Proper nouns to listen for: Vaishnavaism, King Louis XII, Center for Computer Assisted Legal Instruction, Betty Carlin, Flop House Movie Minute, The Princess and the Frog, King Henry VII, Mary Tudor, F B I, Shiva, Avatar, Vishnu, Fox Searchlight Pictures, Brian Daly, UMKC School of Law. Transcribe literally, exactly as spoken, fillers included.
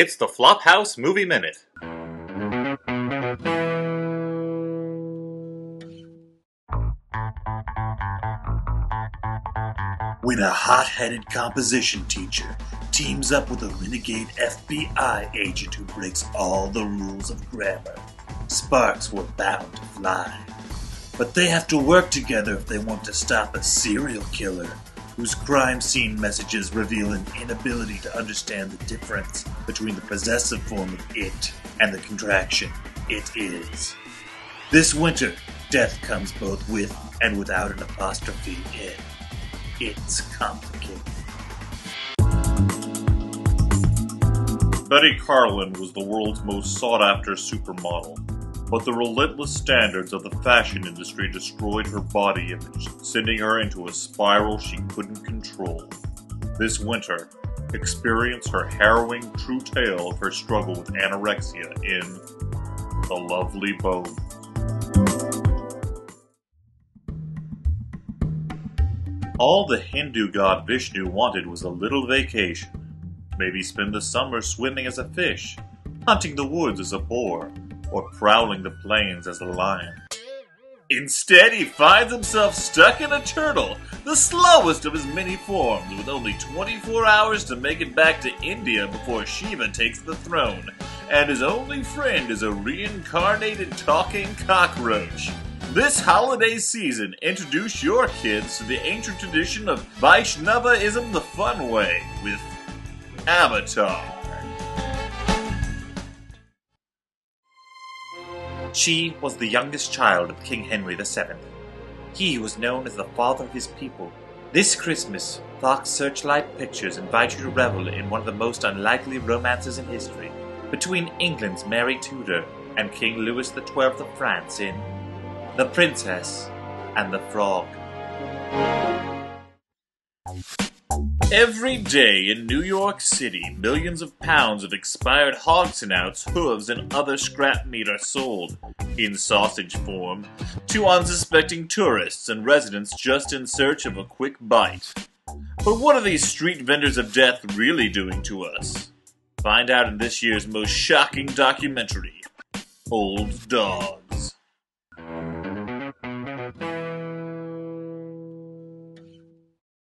It's the Flop House Movie Minute. When a hot-headed composition teacher teams up with a renegade F B I agent who breaks all the rules of grammar, sparks were bound to fly. But they have to work together if they want to stop a serial killer whose crime scene messages reveal an inability to understand the difference between the possessive form of it and the contraction, it is. This winter, death comes both with and without an apostrophe in. It's complicated. Betty Carlin was the world's most sought-after supermodel, but the relentless standards of the fashion industry destroyed her body image, sending her into a spiral she couldn't control. This winter, experience her harrowing true tale of her struggle with anorexia in The Lovely Bone. All the Hindu god Vishnu wanted was a little vacation. Maybe spend the summer swimming as a fish, hunting the woods as a boar, or prowling the plains as a lion. Instead, he finds himself stuck in a turtle, the slowest of his many forms, with only twenty-four hours to make it back to India before Shiva takes the throne, and his only friend is a reincarnated talking cockroach. This holiday season, introduce your kids to the ancient tradition of Vaishnavaism the fun way, with Avatar. She was the youngest child of King Henry the Seventh. He was known as the father of his people. This Christmas, Fox Searchlight Pictures invites you to revel in one of the most unlikely romances in history, between England's Mary Tudor and King Louis the Twelfth of France in The Princess and the Frog. Every day in New York City, millions of pounds of expired hogs and outs, hooves, and other scrap meat are sold, in sausage form, to unsuspecting tourists and residents just in search of a quick bite. But what are these street vendors of death really doing to us? Find out in this year's most shocking documentary, Old Dog.